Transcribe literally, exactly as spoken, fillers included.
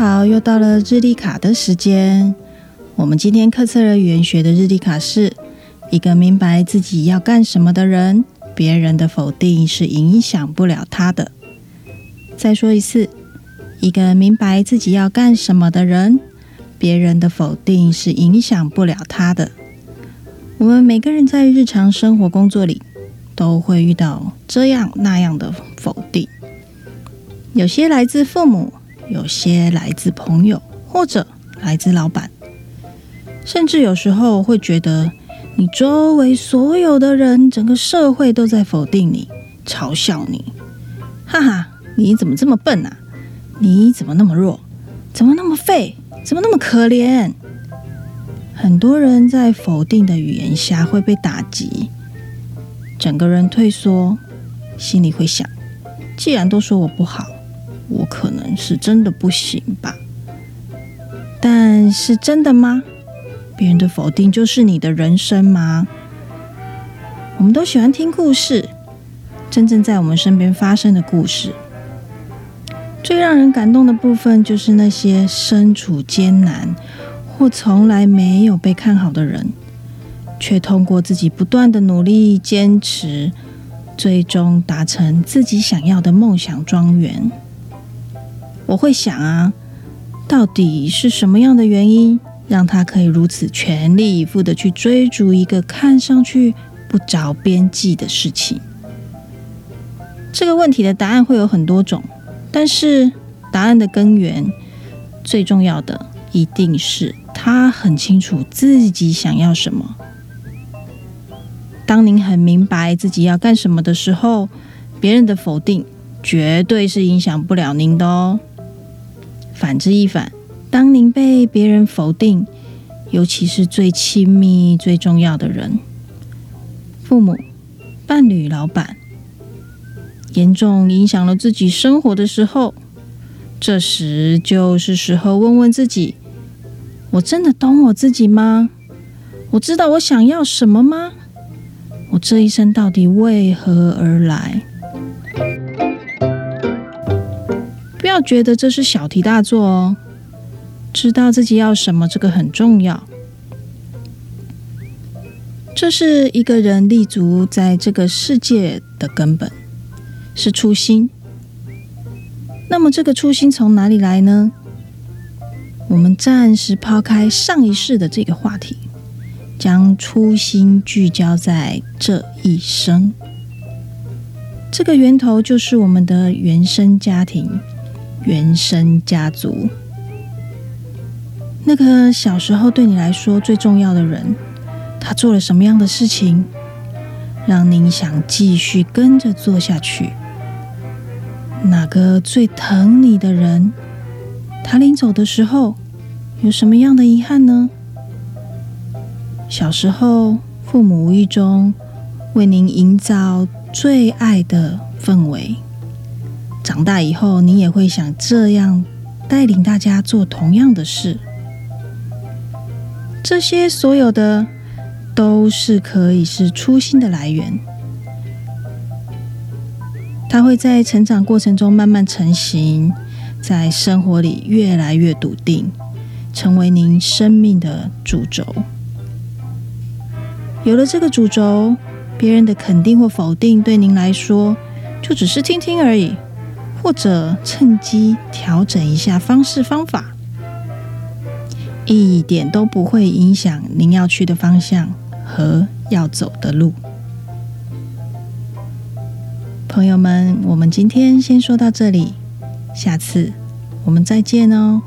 好，又到了日历卡的时间。我们今天课测了语言学的日历卡是一个明白自己要干什么的人，别人的否定是影响不了他的。再说一次，一个明白自己要干什么的人，别人的否定是影响不了他的。我们每个人在日常生活工作里都会遇到这样那样的否定，有些来自父母，有些来自朋友，或者来自老板，甚至有时候会觉得你周围所有的人，整个社会都在否定你，嘲笑你，哈哈，你怎么这么笨啊，你怎么那么弱，怎么那么废，怎么那么可怜。很多人在否定的语言下会被打击，整个人退缩，心里会想，既然都说我不好，我可能是真的不行吧。但是真的吗？别人的否定就是你的人生吗？我们都喜欢听故事，真正在我们身边发生的故事。最让人感动的部分就是那些身处艰难或从来没有被看好的人，却通过自己不断的努力坚持，最终达成自己想要的梦想庄园。我会想啊，到底是什么样的原因让他可以如此全力以赴的去追逐一个看上去不着边际的事情？这个问题的答案会有很多种，但是答案的根源，最重要的一定是他很清楚自己想要什么。当您很明白自己要干什么的时候，别人的否定绝对是影响不了您的哦。反之亦反，当您被别人否定，尤其是最亲密、最重要的人，父母、伴侣、老板，严重影响了自己生活的时候，这时就是时候问问自己，我真的懂我自己吗？我知道我想要什么吗？我这一生到底为何而来？不要觉得这是小题大做哦，知道自己要什么，这个很重要。这是一个人立足在这个世界的根本，是初心。那么这个初心从哪里来呢？我们暂时抛开上一世的这个话题，将初心聚焦在这一生。这个源头就是我们的原生家庭、原生家族。那个小时候对你来说最重要的人，他做了什么样的事情，让您想继续跟着做下去？哪个最疼你的人，他临走的时候有什么样的遗憾呢？小时候父母无意中为您营造最爱的氛围，长大以后您也会想这样带领大家做同样的事。这些所有的都是可以是初心的来源，它会在成长过程中慢慢成型，在生活里越来越笃定，成为您生命的主轴。有了这个主轴，别人的肯定或否定对您来说就只是听听而已，或者趁机调整一下方式方法，一点都不会影响您要去的方向和要走的路。朋友们，我们今天先说到这里，下次我们再见哦。